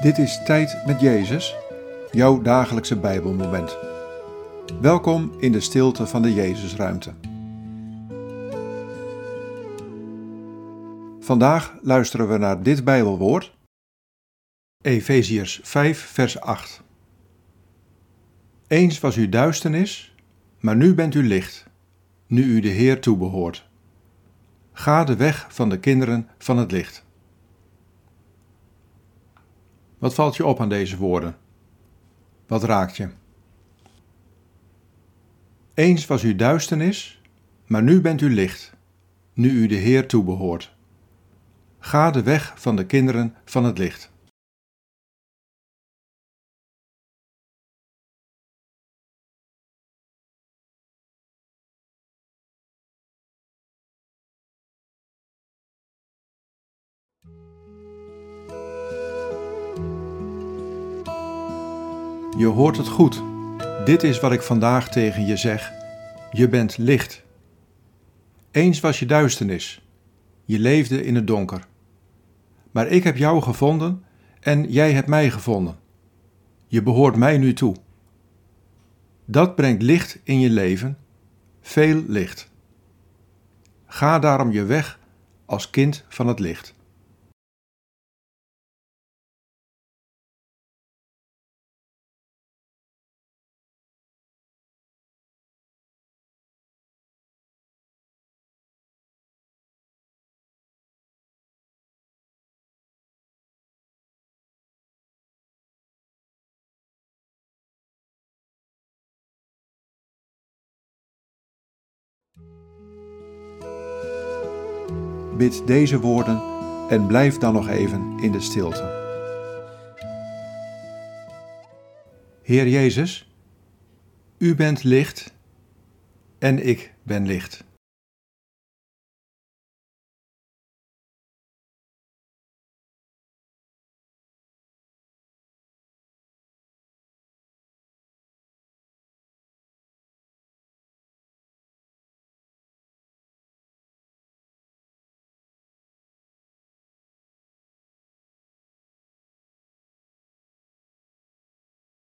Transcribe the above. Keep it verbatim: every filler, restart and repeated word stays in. Dit is Tijd met Jezus, jouw dagelijkse Bijbelmoment. Welkom in de stilte van de Jezusruimte. Vandaag luisteren we naar dit Bijbelwoord, Efeziërs vijf vers acht. Eens was u duisternis, maar nu bent u licht, nu u de Heer toebehoort. Ga de weg van de kinderen van het licht. Wat valt je op aan deze woorden? Wat raakt je? Eens was u duisternis, maar nu bent u licht, nu u de Heer toebehoort. Ga de weg van de kinderen van het licht. Je hoort het goed. Dit is wat ik vandaag tegen je zeg. Je bent licht. Eens was je duisternis. Je leefde in het donker. Maar ik heb jou gevonden en jij hebt mij gevonden. Je behoort mij nu toe. Dat brengt licht in je leven. Veel licht. Ga daarom je weg als kind van het licht. Bid deze woorden en blijf dan nog even in de stilte. Heer Jezus, U bent licht en ik ben licht.